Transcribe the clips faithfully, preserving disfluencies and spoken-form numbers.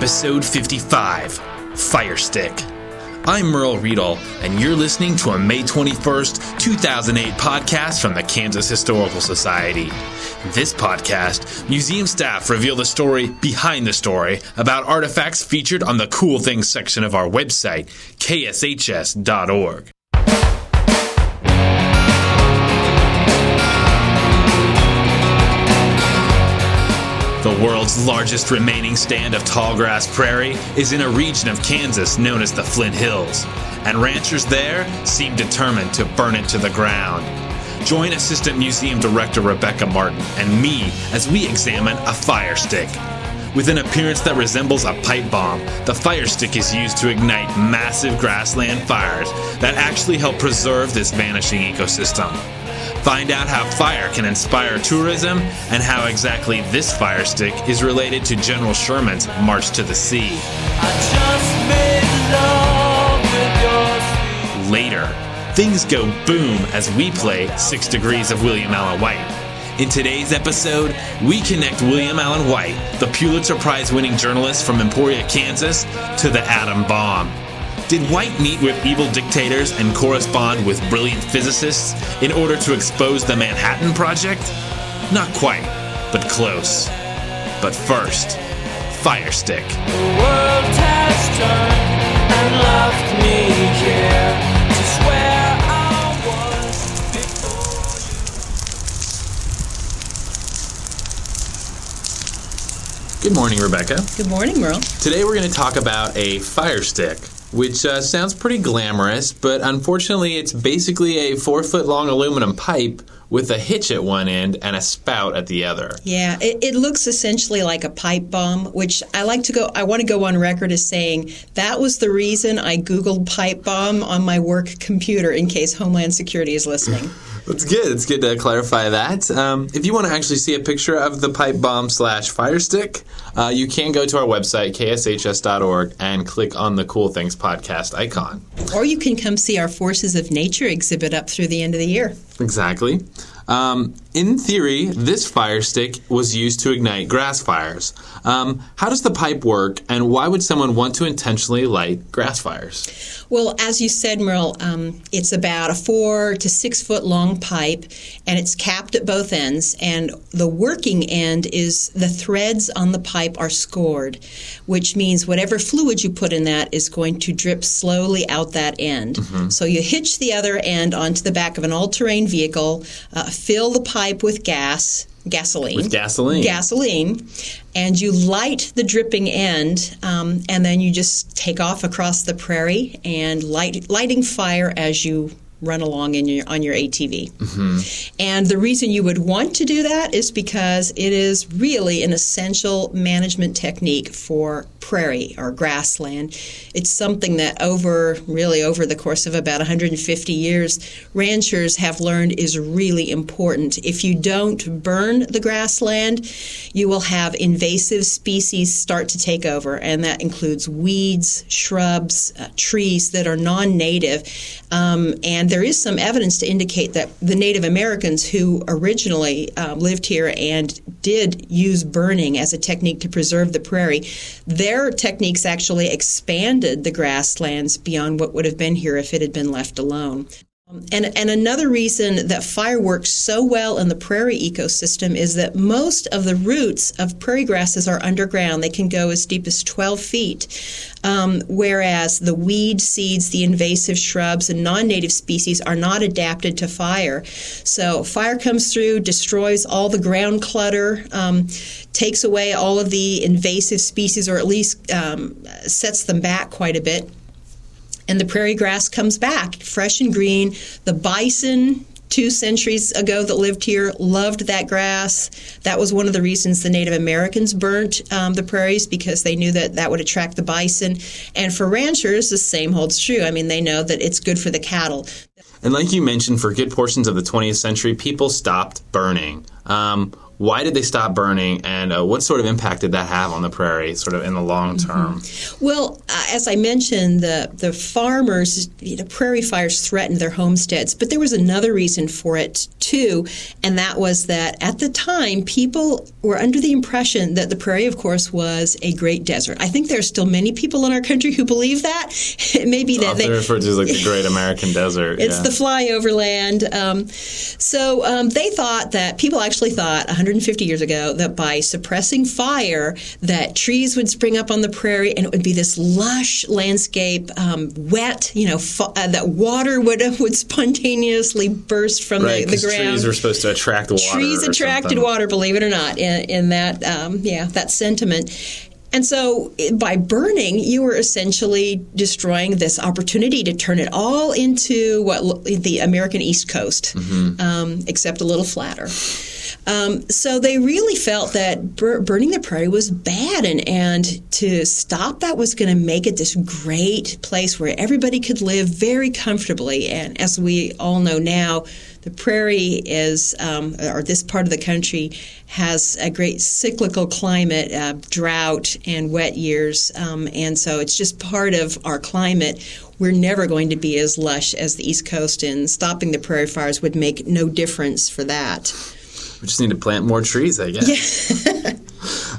Episode fifty-five, Fire Stick. I'm Merle Riedel, and you're listening to a May twenty-first, two thousand eight podcast from the Kansas Historical Society. In this podcast, museum staff reveal the story behind the story about artifacts featured on the Cool Things section of our website, k s h s dot org. The world's largest remaining stand of Tallgrass Prairie is in a region of Kansas known as the Flint Hills, and ranchers there seem determined to burn it to the ground. Join Assistant Museum Director Rebecca Martin and me as we examine a fire stick. With an appearance that resembles a pipe bomb, the fire stick is used to ignite massive grassland fires that actually help preserve this vanishing ecosystem. Find out how fire can inspire tourism and how exactly this fire stick is related to General Sherman's March to the Sea. I just made love with your... Later, things go boom as we play Six Degrees of William Allen White. In today's episode, we connect William Allen White, the Pulitzer Prize-winning journalist from Emporia, Kansas, to the atom bomb. Did White meet with evil dictators and correspond with brilliant physicists in order to expose the Manhattan Project? Not quite, but close. But first, Fire Stick. The world has turned and left me here to swear I was before you. Good morning, Rebecca. Good morning, Merle. Today we're going to talk about a fire stick, which uh, sounds pretty glamorous, but unfortunately it's basically a four-foot-long aluminum pipe with a hitch at one end and a spout at the other. Yeah, it, it looks essentially like a pipe bomb, which I like to go, I want to go on record as saying that was the reason I Googled pipe bomb on my work computer in case Homeland Security is listening. That's good. It's good to clarify that. Um, if you want to actually see a picture of the pipe bomb slash fire stick, uh, you can go to our website, k s h s dot org, and click on the Cool Things podcast icon. Or you can come see our Forces of Nature exhibit up through the end of the year. Exactly. Um, in theory, this fire stick was used to ignite grass fires. Um, how does the pipe work, and why would someone want to intentionally light grass fires? Well, as you said, Merle, um, it's about a four to six foot long pipe, and it's capped at both ends, and the working end is the threads on the pipe are scored, which means whatever fluid you put in that is going to drip slowly out that end. Mm-hmm. So you hitch the other end onto the back of an all-terrain vehicle, uh, fill the pipe with gas, gasoline. With gasoline. Gasoline. And you light the dripping end, um, and then you just take off across the prairie and light lighting fire as you run along in your on your A T V. Mm-hmm. And the reason you would want to do that is because it is really an essential management technique for prairie or grassland. It's something that over, really over the course of about one hundred fifty years, ranchers have learned is really important. If you don't burn the grassland, you will have invasive species start to take over, and that includes weeds, shrubs, uh, trees that are non-native, um, and there is some evidence to indicate that the Native Americans who originally uh, lived here and did use burning as a technique to preserve the prairie, their techniques actually expanded the grasslands beyond what would have been here if it had been left alone. And, and another reason that fire works so well in the prairie ecosystem is that most of the roots of prairie grasses are underground. They can go as deep as twelve feet, um, whereas the weed seeds, the invasive shrubs, and non-native species are not adapted to fire. So fire comes through, destroys all the ground clutter, um, takes away all of the invasive species, or at least um, sets them back quite a bit. And the prairie grass comes back, fresh and green. The bison two centuries ago that lived here loved that grass. That was one of the reasons the Native Americans burnt um, the prairies, because they knew that that would attract the bison. And for ranchers, the same holds true. I mean, they know that it's good for the cattle. And like you mentioned, for good portions of the twentieth century, people stopped burning. Um, Why did they stop burning, and uh, what sort of impact did that have on the prairie, sort of in the long term? Mm-hmm. Well, uh, as I mentioned, the the farmers, you know, prairie fires threatened their homesteads, but there was another reason for it too, and that was that at the time people were under the impression that the prairie, of course, was a great desert. I think there are still many people in our country who believe that. It may be that they refer to as like the Great American Desert. It's yeah. the flyover land. Um, so um, they thought that people actually thought one hundred fifty years ago that by suppressing fire that trees would spring up on the prairie and it would be this lush landscape, um, wet, you know, fa- uh, that water would would spontaneously burst from right, the, the ground. Trees were supposed to attract water. Trees attracted water, believe it or not, in, in that um, yeah that sentiment. And so by burning, you were essentially destroying this opportunity to turn it all into what the American East Coast, mm-hmm. um, except a little flatter. Um, so they really felt that bur- burning the prairie was bad, and, and to stop that was going to make it this great place where everybody could live very comfortably. And as we all know now, the prairie is, um, or this part of the country, has a great cyclical climate, uh, drought and wet years, um, and so it's just part of our climate. We're never going to be as lush as the East Coast, and stopping the prairie fires would make no difference for that. We just need to plant more trees, I guess. Yeah.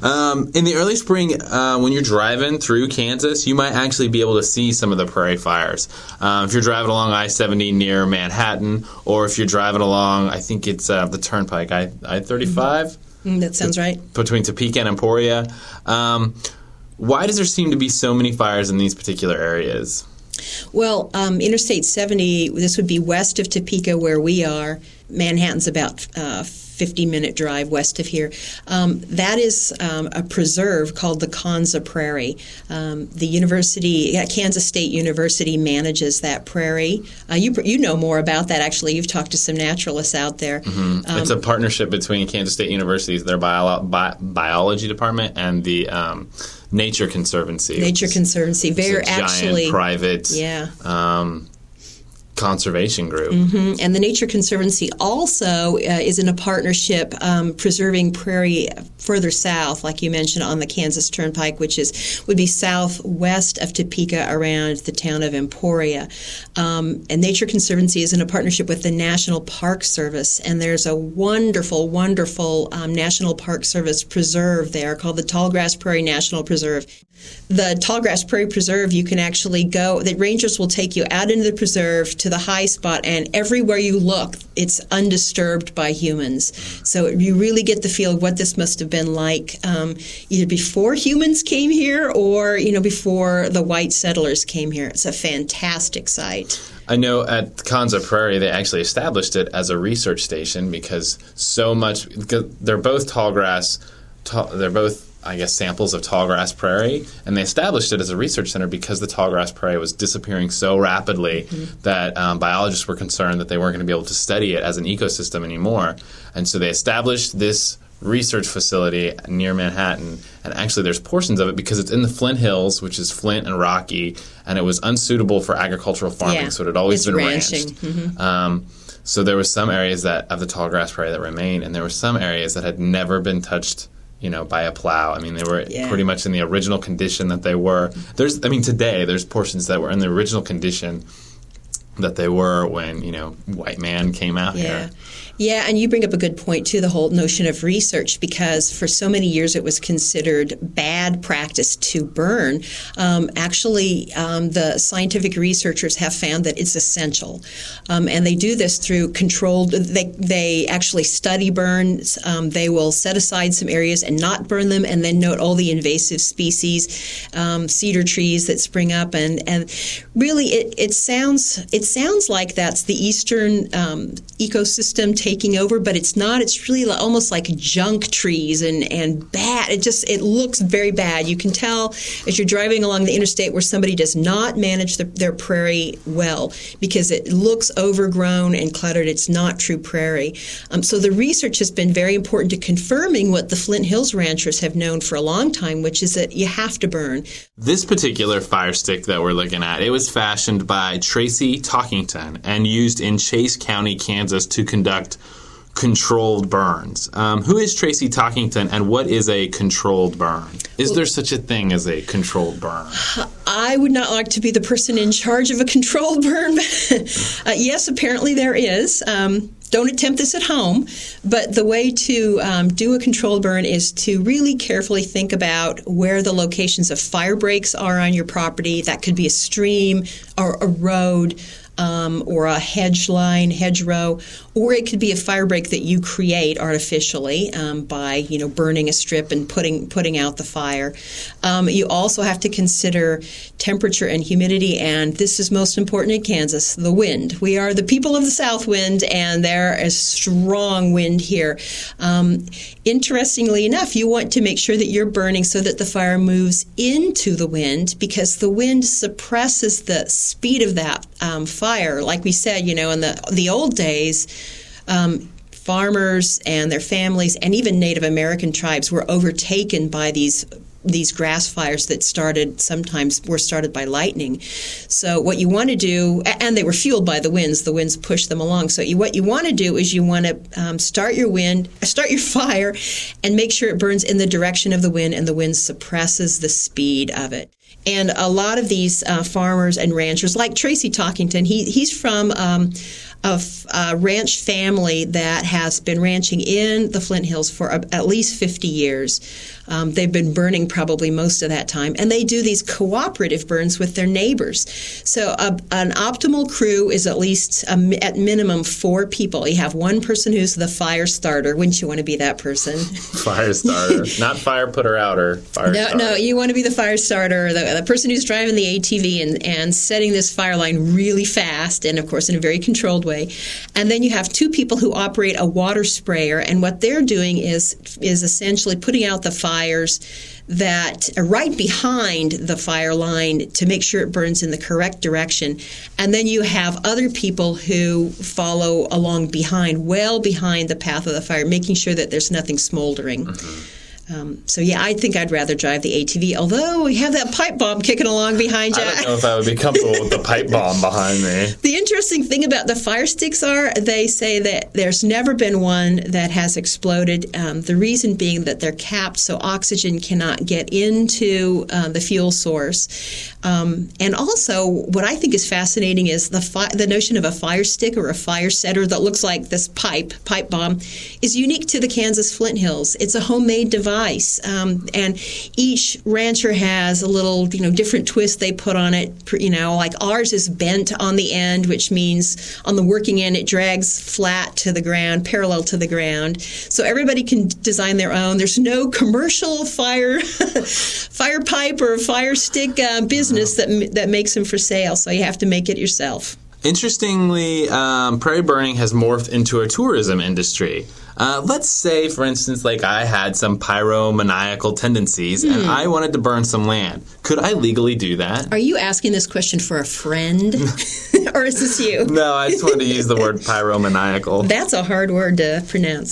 um, in the early spring, uh, when you're driving through Kansas, you might actually be able to see some of the prairie fires. Um, if you're driving along I seventy near Manhattan, or if you're driving along, I think it's uh, the Turnpike, I thirty-five. Mm-hmm. That sounds right. Between Topeka and Emporia. Um, why does there seem to be so many fires in these particular areas? Well, um, Interstate seventy, this would be west of Topeka where we are. Manhattan's about uh, fifty-minute drive west of here. Um, that is um, a preserve called the Konza Prairie. Um, the university, Kansas State University, manages that prairie. Uh, you you know more about that, actually. You've talked to some naturalists out there. Mm-hmm. Um, it's a partnership between Kansas State University's their bio- bi- biology department and the um, Nature Conservancy. Nature Conservancy. They're actually giant private. Yeah. Um, conservation group. Mm-hmm. And the Nature Conservancy also uh, is in a partnership um, preserving prairie further south, like you mentioned, on the Kansas Turnpike, which is would be southwest of Topeka around the town of Emporia. Um, and Nature Conservancy is in a partnership with the National Park Service, and there's a wonderful, wonderful um, National Park Service preserve there called the Tallgrass Prairie National Preserve. The Tallgrass Prairie Preserve, you can actually go, the rangers will take you out into the preserve to the high spot, and everywhere you look, it's undisturbed by humans. So you really get the feel of what this must have been like, um, either before humans came here or, you know, before the white settlers came here. It's a fantastic site. I know at Konza Prairie, they actually established it as a research station because so much, because they're both tall grass, tall, they're both I guess, samples of Tallgrass Prairie, and they established it as a research center because the Tallgrass Prairie was disappearing so rapidly mm-hmm. that um, biologists were concerned that they weren't going to be able to study it as an ecosystem anymore. And so they established this research facility near Manhattan, and actually there's portions of it because it's in the Flint Hills, which is Flint and rocky, and it was unsuitable for agricultural farming, yeah. so it had always it's been ranching. ranched. Mm-hmm. Um, so there were some areas that of the Tallgrass Prairie that remained, and there were some areas that had never been touched you know, by a plow. I mean, they were yeah. pretty much in the original condition that they were. There's, I mean, today there's portions that were in the original condition that they were when, you know, white man came out yeah. here. Yeah, and you bring up a good point, too, the whole notion of research, because for so many years it was considered bad practice to burn. Um, actually, um, the scientific researchers have found that it's essential. Um, and they do this through controlled, they they actually study burns. Um, they will set aside some areas and not burn them, and then note all the invasive species, um, cedar trees that spring up. And, and really, it, it sounds it sounds like that's the eastern um, ecosystem taking over, but it's not. It's really almost like junk trees and, and bad. It just, it looks very bad. You can tell as you're driving along the interstate where somebody does not manage the, their prairie well because it looks overgrown and cluttered. It's not true prairie. Um, so the research has been very important to confirming what the Flint Hills ranchers have known for a long time, which is that you have to burn. This particular fire stick that we're looking at, it was fashioned by Tracy Talkington and used in Chase County, Kansas to conduct controlled burns. Um, who is Tracy Talkington, and what is a controlled burn? Is there such a thing as a controlled burn? I would not like to be the person in charge of a controlled burn. uh, yes, apparently there is. Um, Don't attempt this at home, but the way to um, do a controlled burn is to really carefully think about where the locations of fire breaks are on your property. That could be a stream or a road um, or a hedge line, hedgerow, or it could be a fire break that you create artificially um, by, you know, burning a strip and putting putting out the fire. Um, you also have to consider temperature and humidity, and this is most important in Kansas, the wind. We are the people of the south wind, and there is strong wind here. Um, interestingly enough, you want to make sure that you're burning so that the fire moves into the wind, because the wind suppresses the speed of that um, fire. Like we said, you know, in the, the old days, Um, farmers and their families and even Native American tribes were overtaken by these these grass fires that started sometimes were started by lightning. So what you want to do, and they were fueled by the winds. The winds pushed them along. So you, what you want to do is you want to um, start your wind, start your fire, and make sure it burns in the direction of the wind, and the wind suppresses the speed of it. And a lot of these uh, farmers and ranchers, like Tracy Talkington, he he's from um, a, f- a ranch family that has been ranching in the Flint Hills for a, at least fifty years. Um, they've been burning probably most of that time. And they do these cooperative burns with their neighbors. So a, an optimal crew is at least, a, at minimum, four people. You have one person who's the fire starter. Wouldn't you want to be that person? Fire starter. Not fire putter-outer. Fire no, starter. No, you want to be the fire starter, the, the person who's driving the A T V and, and setting this fire line really fast and, of course, in a very controlled way. And then you have two people who operate a water sprayer. And what they're doing is is essentially putting out the fire that are right behind the fire line to make sure it burns in the correct direction. And then you have other people who follow along behind, well behind the path of the fire, making sure that there's nothing smoldering. Mm-hmm. Um, so, yeah, I think I'd rather drive the A T V, although we have that pipe bomb kicking along behind you. I don't know if I would be comfortable with the pipe bomb behind me. The interesting thing about the fire sticks are they say that there's never been one that has exploded, um, the reason being that they're capped so oxygen cannot get into uh, the fuel source. Um, and also what I think is fascinating is the fi- the notion of a fire stick or a fire setter that looks like this pipe, pipe bomb, is unique to the Kansas Flint Hills. It's a homemade device. Um, and each rancher has a little, you know, different twist they put on it. You know, like ours is bent on the end, which means on the working end it drags flat to the ground, parallel to the ground. So everybody can design their own. There's no commercial fire, fire pipe or fire stick uh, business that that makes them for sale. So you have to make it yourself. Interestingly, um, prairie burning has morphed into a tourism industry. Uh, let's say, for instance, like I had some pyromaniacal tendencies mm. and I wanted to burn some land. Could I legally do that? Are you asking this question for a friend? Or is this you? No, I just wanted to use the word pyromaniacal. That's a hard word to pronounce.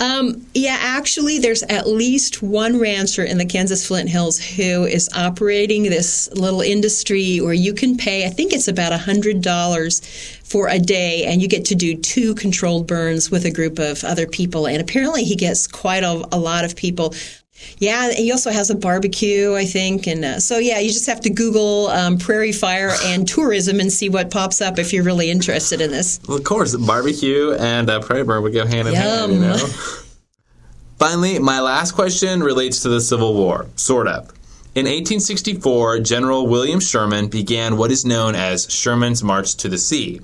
Um, yeah, actually, there's at least one rancher in the Kansas Flint Hills who is operating this little industry where you can pay, I think it's about one hundred dollars for a day, and you get to do two controlled burns with a group of other people. And apparently he gets quite a, a lot of people. Yeah, he also has a barbecue, I think. And uh, so, yeah, you just have to Google um, prairie fire and tourism and see what pops up if you're really interested in this. Well, of course, barbecue and uh, prairie burn would go hand in Yum. hand, you know. Finally, my last question relates to the Civil War, sort of. In eighteen sixty-four, General William Sherman began what is known as Sherman's March to the Sea,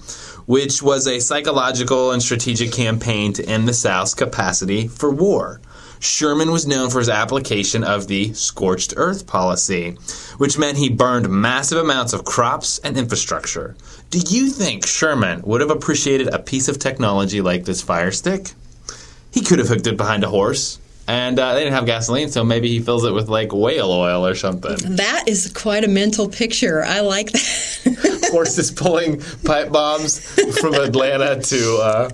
which was a psychological and strategic campaign to end the South's capacity for war. Sherman was known for his application of the scorched earth policy, which meant he burned massive amounts of crops and infrastructure. Do you think Sherman would have appreciated a piece of technology like this fire stick? He could have hooked it behind a horse. And uh, they didn't have gasoline, so maybe he fills it with, like, whale oil or something. That is quite a mental picture. I like that. Horses pulling pipe bombs from Atlanta to uh,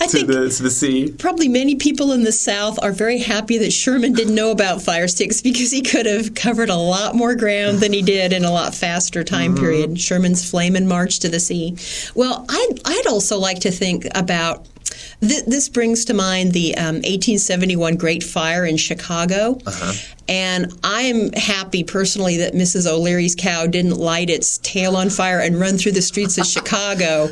I to, think the, to the sea. Probably many people in the South are very happy that Sherman didn't know about fire sticks because he could have covered a lot more ground than he did in a lot faster time mm-hmm. period. Sherman's flamin' march to the sea. Well, I'd, I'd also like to think about Th- this brings to mind the um, eighteen seventy-one Great Fire in Chicago. Uh-huh. And I'm happy personally that Missus O'Leary's cow didn't light its tail on fire and run through the streets of Chicago.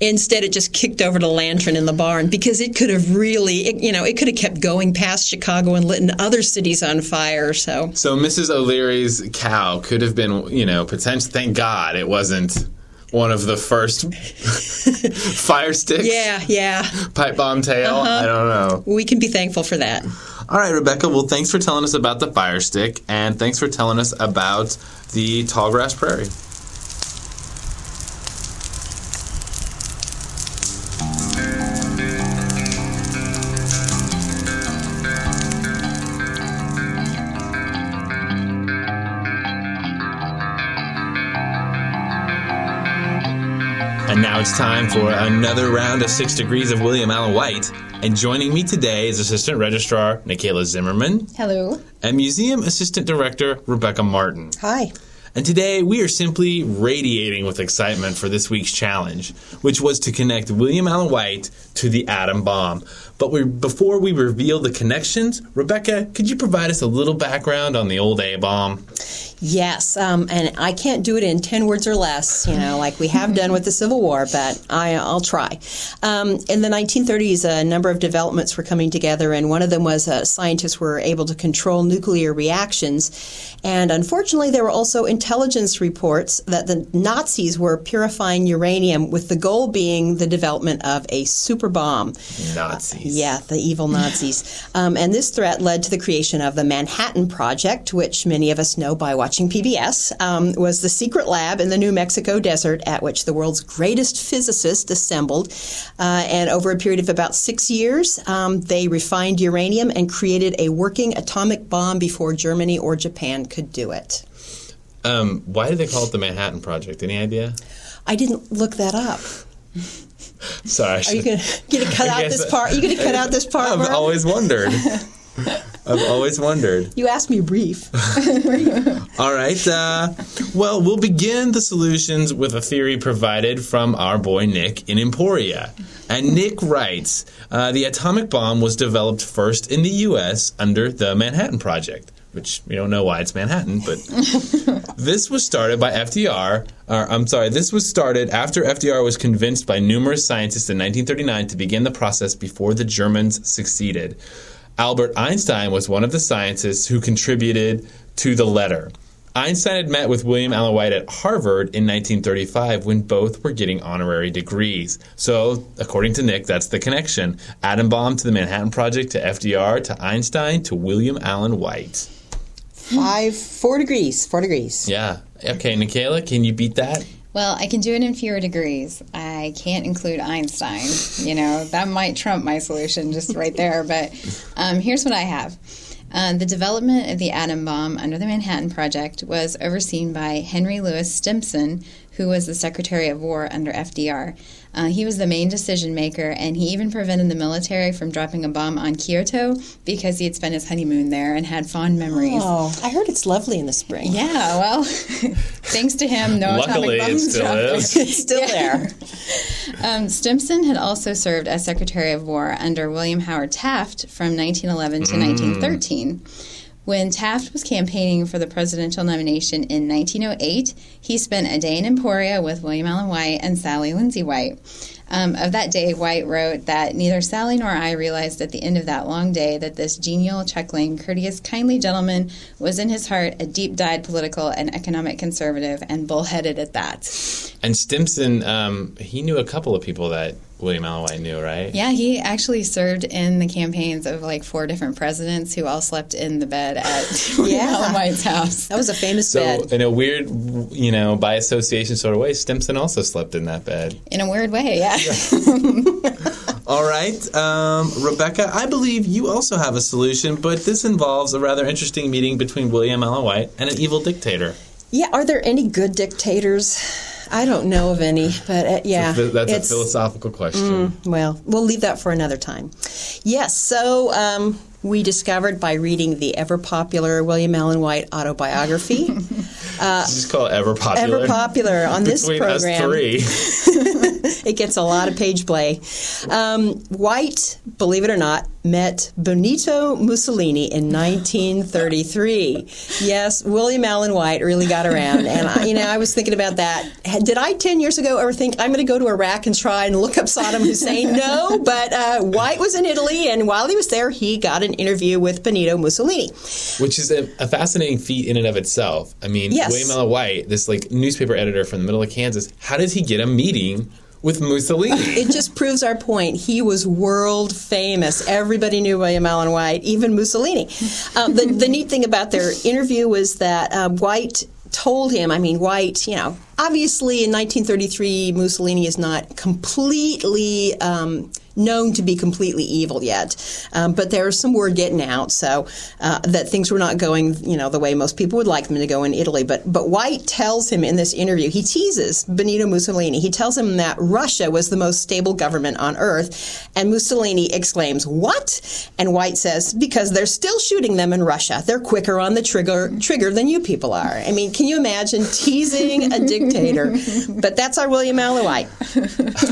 Instead, it just kicked over the lantern in the barn, because it could have really, it, you know, it could have kept going past Chicago and lit in other cities on fire. So, so Missus O'Leary's cow could have been, you know, potentially. Thank God it wasn't one of the first fire sticks. Yeah, yeah. Pipe bomb tail. Uh-huh. I don't know. We can be thankful for that. All right, Rebecca. Well, thanks for telling us about the fire stick, and thanks for telling us about the Tallgrass Prairie. And now it's time for another round of Six Degrees of William Allen White. And joining me today is Assistant Registrar Nikayla Zimmerman. Hello. And Museum Assistant Director Rebecca Martin. Hi. And today we are simply radiating with excitement for this week's challenge, which was to connect William Allen White to the atom bomb. But we, before we reveal the connections, Rebecca, could you provide us a little background on the old A-bomb? Yes, um, and I can't do it in ten words or less, you know, like we have done with the Civil War, but I, I'll try. Um, in the nineteen thirties, a number of developments were coming together, and one of them was uh, scientists were able to control nuclear reactions. And unfortunately, there were also intelligence reports that the Nazis were purifying uranium, with the goal being the development of a super bomb. Nazis. Uh, yeah, the evil Nazis. um, and this threat led to the creation of the Manhattan Project, which many of us know by watching P B S, um, was the secret lab in the New Mexico desert at which the world's greatest physicists assembled. Uh, and over a period of about six years, um, they refined uranium and created a working atomic bomb before Germany or Japan could do it. Um, why did they call it the Manhattan Project? Any idea? I didn't look that up. Sorry. Are you going to cut out this part? Are you going to cut out this part? I've Mark? always wondered. I've always wondered. You asked me brief. All right. Uh, well, we'll begin the solutions with a theory provided from our boy Nick in Emporia. And Nick writes, uh, the atomic bomb was developed first in the U S under the Manhattan Project, which we don't know why it's Manhattan, but this was started by F D R. Or, I'm sorry, this was started after F D R was convinced by numerous scientists in nineteen thirty-nine to begin the process before the Germans succeeded. Albert Einstein was one of the scientists who contributed to the letter. Einstein had met with William Allen White at Harvard in nineteen thirty-five when both were getting honorary degrees. So, according to Nick, that's the connection. Atom bomb to the Manhattan Project, to F D R, to Einstein, to William Allen White. Five, four degrees, four degrees. Yeah. Okay, Nikayla, can you beat that? Well, I can do it in fewer degrees. I can't include Einstein. You know, that might trump my solution just right there. But um, here's what I have. Uh, the development of the atom bomb under the Manhattan Project was overseen by Henry Louis Stimson, who was the Secretary of War under F D R. Uh, he was the main decision maker, and he even prevented the military from dropping a bomb on Kyoto because he had spent his honeymoon there and had fond memories. Oh, I heard it's lovely in the spring. Yeah, well, thanks to him, no Luckily, atomic bombs still dropped. Luckily, it still is. It's still there. Um, Stimson had also served as Secretary of War under William Howard Taft from nineteen eleven to mm. nineteen thirteen. When Taft was campaigning for the presidential nomination in nineteen oh eight, he spent a day in Emporia with William Allen White and Sally Lindsay White. Um, of that day, White wrote that neither Sally nor I realized at the end of that long day that this genial, chuckling, courteous, kindly gentleman was in his heart a deep-dyed political and economic conservative, and bullheaded at that. And Stimson, um, he knew a couple of people that William Allen White knew, right? Yeah, he actually served in the campaigns of like four different presidents who all slept in the bed at William yeah. Allen White's house. That was a famous so, bed. So in a weird, you know, by association sort of way, Stimson also slept in that bed. In a weird way, yeah. All right. Um, Rebecca, I believe you also have a solution, but this involves a rather interesting meeting between William Allen White and an evil dictator. Yeah, are there any good dictators? I don't know of any, but uh, yeah. So that's a philosophical question. Mm, well, we'll leave that for another time. Yes, so um, we discovered by reading the ever-popular William Allen White autobiography. Uh, just call it ever-popular. Ever-popular on this program. Between us three. It gets a lot of page play. Um, White, believe it or not, met Benito Mussolini in nineteen thirty-three. Yes, William Allen White really got around. And, I, you know, I was thinking about that. Did I ten years ago ever think, I'm going to go to Iraq and try and look up Saddam Hussein? No, but uh, White was in Italy, and while he was there, he got an interview with Benito Mussolini. Which is a, a fascinating feat in and of itself. I mean, yes. William Allen White, this, like, newspaper editor from the middle of Kansas, how does he get a meeting with Mussolini? It just proves our point. He was world famous. Everybody knew William Allen White, even Mussolini. Um, the, the neat thing about their interview was that uh, White told him, I mean, White, you know, obviously in nineteen thirty-three, Mussolini is not completely um, known to be completely evil yet. Um, but there was some word getting out, so uh, that things were not going, you know, the way most people would like them to go in Italy. But, but White tells him in this interview, he teases Benito Mussolini. He tells him that Russia was the most stable government on earth. And Mussolini exclaims, "What?" And White says, "Because they're still shooting them in Russia. They're quicker on the trigger trigger than you people are." I mean, can you imagine teasing a dictator? But that's our William Allen White.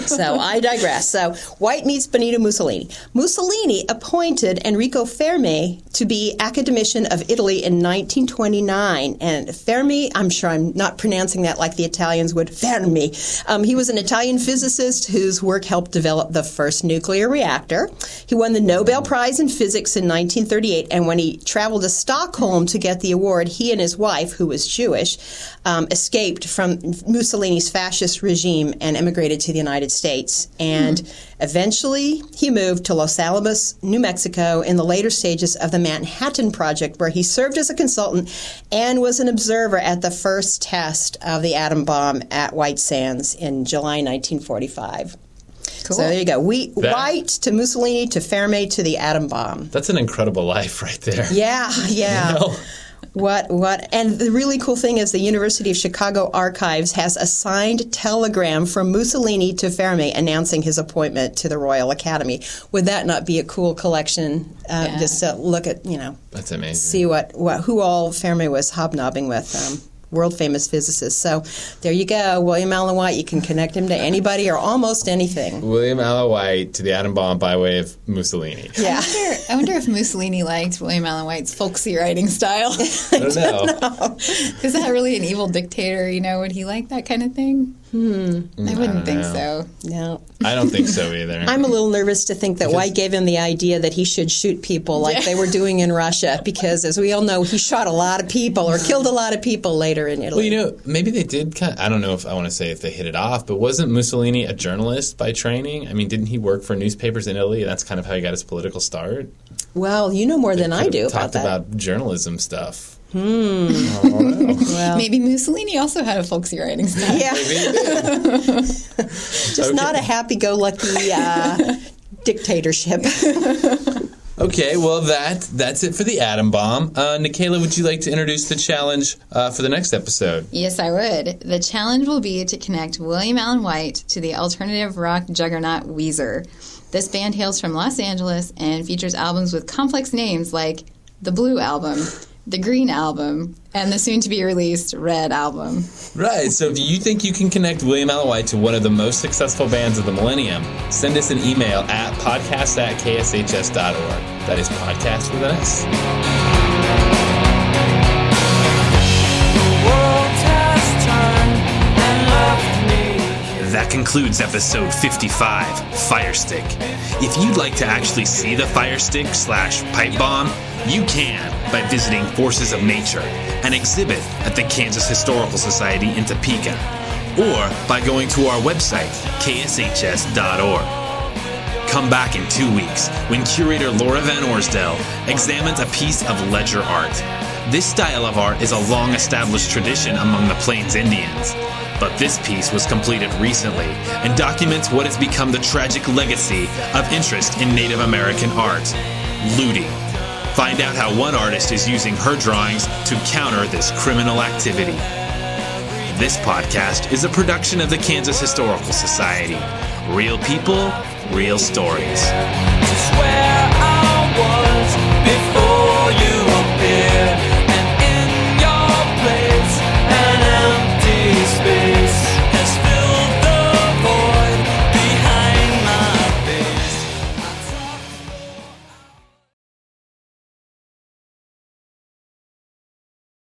So I digress. So White meets Benito Mussolini. Mussolini appointed Enrico Fermi to be academician of Italy in nineteen twenty-nine. And Fermi, I'm sure I'm not pronouncing that like the Italians would, Fermi. Um, he was an Italian physicist whose work helped develop the first nuclear reactor. He won the Nobel Prize in Physics in nineteen thirty-eight. And when he traveled to Stockholm to get the award, he and his wife, who was Jewish, um, escaped from Mussolini's fascist regime and emigrated to the United States. And mm. eventually, he moved to Los Alamos, New Mexico, in the later stages of the Manhattan Project, where he served as a consultant and was an observer at the first test of the atom bomb at White Sands in July nineteen forty-five. Cool. So there you go. We, that, White to Mussolini to Fermi to the atom bomb. That's an incredible life right there. Yeah, yeah. You know? What, what? And the really cool thing is the University of Chicago Archives has a signed telegram from Mussolini to Fermi announcing his appointment to the Royal Academy. Would that not be a cool collection? Uh, yeah. Just to look at, you know. That's amazing. See what, what who all Fermi was hobnobbing with. Um, world-famous physicist. So there you go. William Allen White. You can connect him to anybody or almost anything. William Allen White to the atom bomb by way of Mussolini. Yeah. I wonder, I wonder if Mussolini liked William Allen White's folksy writing style. I don't know. Is that really an evil dictator? You know, would he like that kind of thing? Hmm. I wouldn't I think so. No. I don't think so either. I'm a little nervous to think that because White gave him the idea that he should shoot people like yeah. they were doing in Russia because, as we all know, he shot a lot of people or killed a lot of people later in Italy. Well, you know, maybe they did kind of, I don't know if I want to say if they hit it off, but wasn't Mussolini a journalist by training? I mean, didn't he work for newspapers in Italy? That's kind of how he got his political start. Well, you know more they than I do about that. Talked about journalism stuff. Hmm. Well, maybe Mussolini also had a folksy writing style. Yeah. Just okay. Not a happy-go-lucky uh, dictatorship. Okay, well, that that's it for the atom bomb. Uh, Nikayla, would you like to introduce the challenge uh, for the next episode? Yes, I would. The challenge will be to connect William Allen White to the alternative rock juggernaut Weezer. This band hails from Los Angeles and features albums with complex names like The Blue Album, The Green Album, and the soon-to-be-released Red Album. Right, so if you think you can connect William Allen White to one of the most successful bands of the millennium, send us an email at podcast at kshs.org. That is podcast with an S. That concludes episode fifty-five, Fire Stick. If you'd like to actually see the Fire Stick slash pipe bomb, you can by visiting Forces of Nature, an exhibit at the Kansas Historical Society in Topeka, or by going to our website, k s h s dot org. Come back in two weeks when curator Laura Van Orsdell examines a piece of ledger art. This style of art is a long-established tradition among the Plains Indians. But this piece was completed recently and documents what has become the tragic legacy of interest in Native American art, looting. Find out how one artist is using her drawings to counter this criminal activity. This podcast is a production of the Kansas Historical Society. Real people, real stories. To swear I was before.